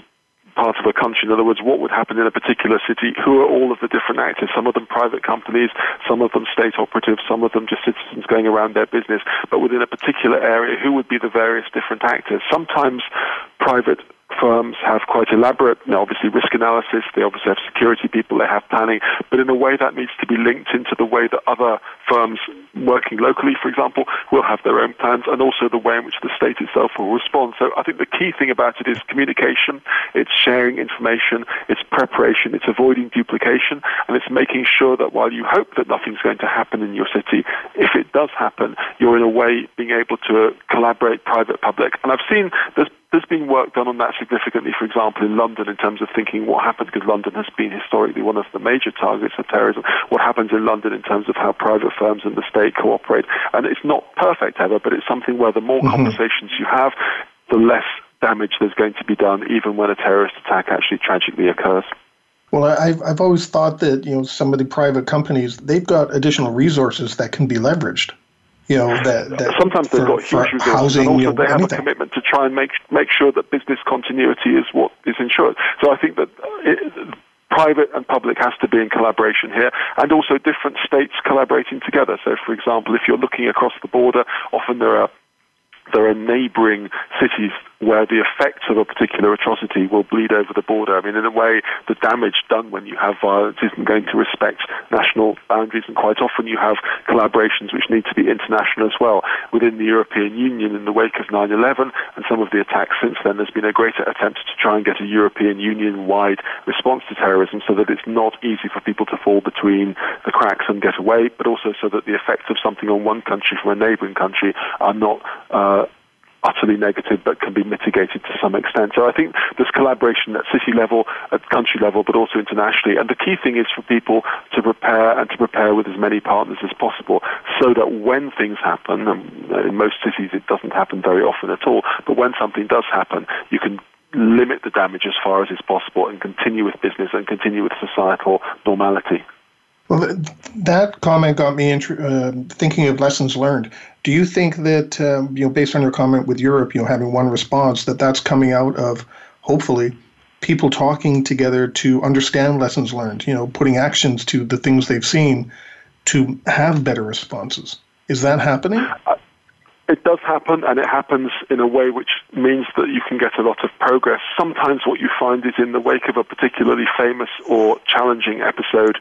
part of a country. In other words, what would happen in a particular city? Who are all of the different actors? Some of them private companies, some of them state operatives, some of them just citizens going around their business. But within a particular area, who would be the various different actors? Sometimes private firms have quite elaborate, you know, obviously, risk analysis. They obviously have security people. They have planning. But in a way, that needs to be linked into the way that other firms working locally, for example, will have their own plans, and also the way in which the state itself will respond. So I think the key thing about it is communication. It's sharing information. It's preparation. It's avoiding duplication. And it's making sure that while you hope that nothing's going to happen in your city, if it does happen, you're in a way being able to collaborate private-public. And I've seen there's There's been work done on that significantly, for example, in London, in terms of thinking what happened, because London has been historically one of the major targets of terrorism, what happens in London in terms of how private firms and the state cooperate. And it's not perfect ever, but it's something where the more mm-hmm. conversations you have, the less damage there's going to be done, even when a terrorist attack actually tragically occurs. Well, I've, I've always thought that, you know, some of the private companies, they've got additional resources that can be leveraged. You know, that, that sometimes they've got huge resources, housing, and also you know, they have anything. a commitment to try and make make sure that business continuity is what is ensured. So I think that it, private and public has to be in collaboration here, and also different states collaborating together. So, for example, if you're looking across the border, often there are there are neighbouring cities where the effects of a particular atrocity will bleed over the border. I mean, in a way, the damage done when you have violence isn't going to respect national boundaries, and quite often you have collaborations which need to be international as well. Within the European Union, in the wake of nine eleven and some of the attacks since then, there's been a greater attempt to try and get a European Union-wide response to terrorism, so that it's not easy for people to fall between the cracks and get away, but also so that the effects of something on one country from a neighbouring country are not uh, utterly negative, but can be mitigated to some extent. So I think there's collaboration at city level, at country level, but also internationally. And the key thing is for people to prepare, and to prepare with as many partners as possible, so that when things happen, and in most cities it doesn't happen very often at all, but when something does happen, you can limit the damage as far as is possible and continue with business and continue with societal normality. Well, that comment got me int- uh, thinking of lessons learned. Do you think that, uh, you know, based on your comment with Europe, you know, having one response, that that's coming out of, hopefully, people talking together to understand lessons learned, you know, putting actions to the things they've seen to have better responses? Is that happening? I- It does happen, and it happens in a way which means that you can get a lot of progress. Sometimes what you find is in the wake of a particularly famous or challenging episode,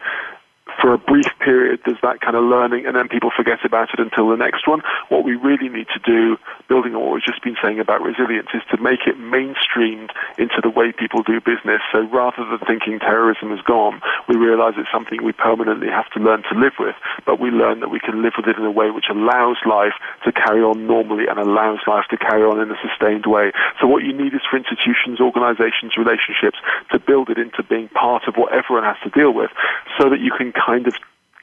for a brief period there's that kind of learning, and then people forget about it until the next one. What we really need to do, building on what we've just been saying about resilience, is to make it mainstreamed into the way people do business. So rather than thinking terrorism is gone, we realize it's something we permanently have to learn to live with, but we learn that we can live with it in a way which allows life to carry on normally and allows life to carry on in a sustained way. So what you need is for institutions, organizations, relationships to build it into being part of what everyone has to deal with, so that you can kind of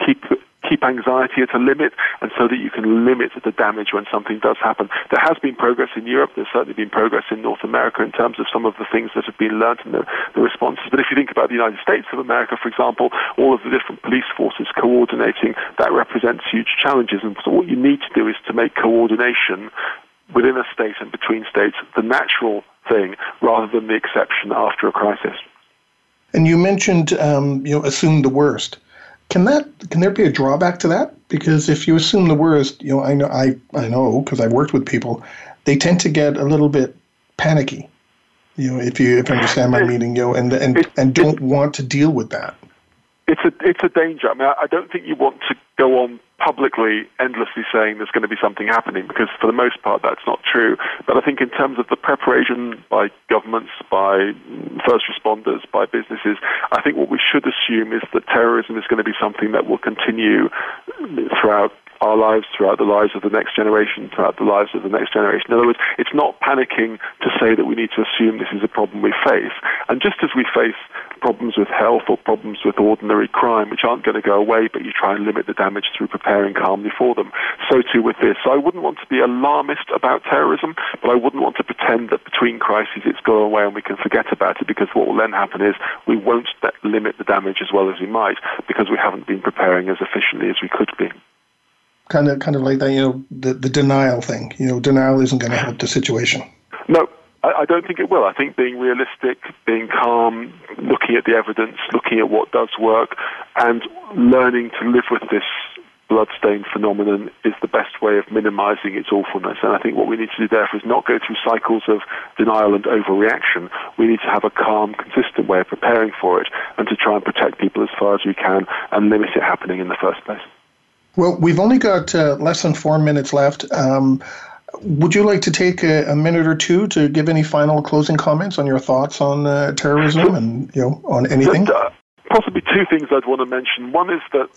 keep keep anxiety at a limit, and so that you can limit the damage when something does happen. There has been progress in Europe. There's certainly been progress in North America in terms of some of the things that have been learned and the, the responses. But if you think about the United States of America, for example, all of the different police forces coordinating, that represents huge challenges. And so what you need to do is to make coordination within a state and between states the natural thing rather than the exception after a crisis. And you mentioned, um, you know, assume the worst. Can that can there be a drawback to that? Because if you assume the worst, you know, I know I I know because I've worked with people, they tend to get a little bit panicky, you know, if you if you understand my meaning, you know, and and and don't want to deal with that. It's a it's a danger. I mean, I don't think you want to go on publicly, endlessly saying there's going to be something happening, because for the most part that's not true. But I think in terms of the preparation by governments, by first responders, by businesses, I think what we should assume is that terrorism is going to be something that will continue throughout our lives, throughout the lives of the next generation, throughout the lives of the next generation. In other words, it's not panicking to say that we need to assume this is a problem we face. And just as we face problems with health or problems with ordinary crime, which aren't going to go away, but you try and limit the damage through preparing calmly for them, so too with this. So I wouldn't want to be alarmist about terrorism, but I wouldn't want to pretend that between crises it's gone away and we can forget about it, because what will then happen is we won't limit the damage as well as we might, because we haven't been preparing as efficiently as we could be. Kind of, kind of like that, you know, the, the denial thing. You know, denial isn't going to help the situation. No, I, I don't think it will. I think being realistic, being calm, looking at the evidence, looking at what does work, and learning to live with this bloodstained phenomenon is the best way of minimizing its awfulness. And I think what we need to do therefore is not go through cycles of denial and overreaction. We need to have a calm, consistent way of preparing for it, and to try and protect people as far as we can and limit it happening in the first place. Well, we've only got uh, less than four minutes left. Um, would you like to take a, a minute or two to give any final closing comments on your thoughts on uh, terrorism and, you know, on anything? But, uh, possibly two things I'd want to mention. One is that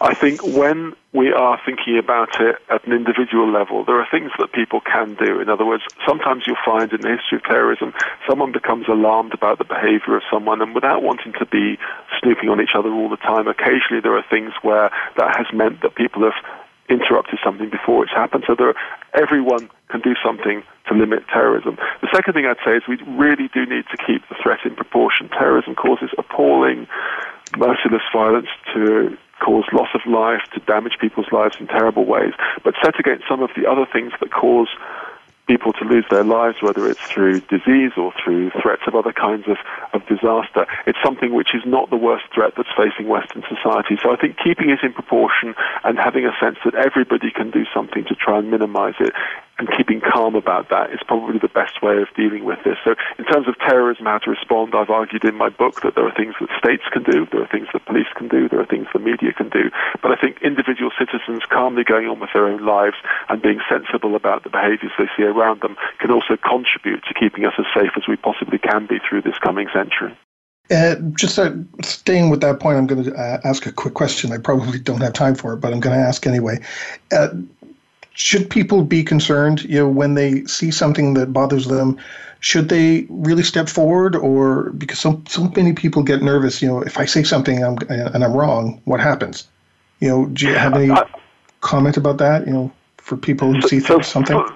I think when we are thinking about it at an individual level, there are things that people can do. In other words, sometimes you'll find in the history of terrorism, someone becomes alarmed about the behavior of someone, and without wanting to be snooping on each other all the time, occasionally there are things where that has meant that people have interrupted something before it's happened. So there are, everyone can do something to limit terrorism. The second thing I'd say is we really do need to keep the threat in proportion. Terrorism causes appalling, merciless violence to cause loss of life, to damage people's lives in terrible ways. But set against some of the other things that cause people to lose their lives, whether it's through disease or through threats of other kinds of, of disaster, it's something which is not the worst threat that's facing Western society. So I think keeping it in proportion and having a sense that everybody can do something to try and minimize it and keeping calm about that is probably the best way of dealing with this. So in terms of terrorism, how to respond, I've argued in my book that there are things that states can do, there are things that police can do, there are things the media can do. But I think individual citizens calmly going on with their own lives and being sensible about the behaviors they see around them can also contribute to keeping us as safe as we possibly can be through this coming century. Uh, just uh, staying with that point, I'm going to uh, ask a quick question. I probably don't have time for it, but I'm going to ask anyway. Uh, Should people be concerned, you know, when they see something that bothers them? Should they really step forward, or because so so many people get nervous? You know, if I say something I'm, and I'm wrong, what happens? You know, do you have any I, comment about that? You know, for people who so, see so, something. So.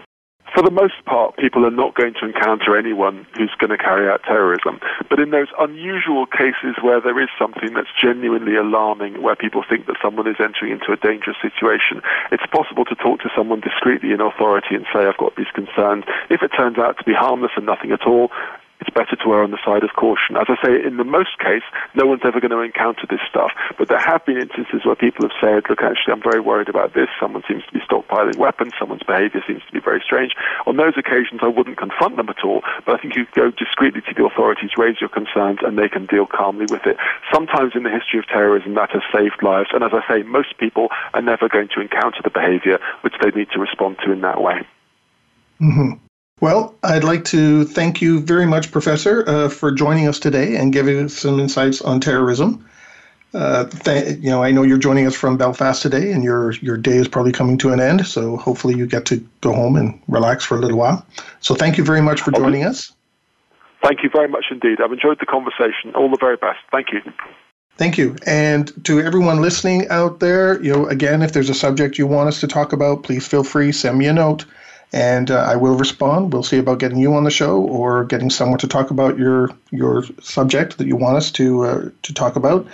For the most part, people are not going to encounter anyone who's going to carry out terrorism. But in those unusual cases where there is something that's genuinely alarming, where people think that someone is entering into a dangerous situation, it's possible to talk to someone discreetly in authority and say, I've got these concerns. If it turns out to be harmless and nothing at all, it's better to err on the side of caution. As I say, in the most case, no one's ever going to encounter this stuff. But there have been instances where people have said, look, actually, I'm very worried about this. Someone seems to be stockpiling weapons. Someone's behavior seems to be very strange. On those occasions, I wouldn't confront them at all. But I think you go discreetly to the authorities, raise your concerns, and they can deal calmly with it. Sometimes in the history of terrorism, that has saved lives. And as I say, most people are never going to encounter the behavior which they need to respond to in that way. Mm-hmm. Well, I'd like to thank you very much, Professor, uh, for joining us today and giving us some insights on terrorism. Uh, th- you know, I know you're joining us from Belfast today, and your your day is probably coming to an end. So hopefully you get to go home and relax for a little while. So thank you very much for joining us. Thank you very much indeed. I've enjoyed the conversation. All the very best. Thank you. Thank you. And to everyone listening out there, you know, again, if there's a subject you want us to talk about, please feel free, send me a note, and uh, I will respond. We'll see about getting you on the show or getting someone to talk about your your subject that you want us to uh, to talk about.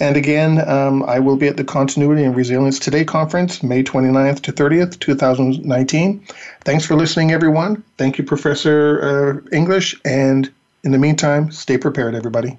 And again, um, I will be at the Continuity and Resilience Today conference, May twenty-ninth to thirtieth, two thousand nineteen. Thanks for listening, everyone. Thank you, Professor uh, English. And in the meantime, stay prepared, everybody.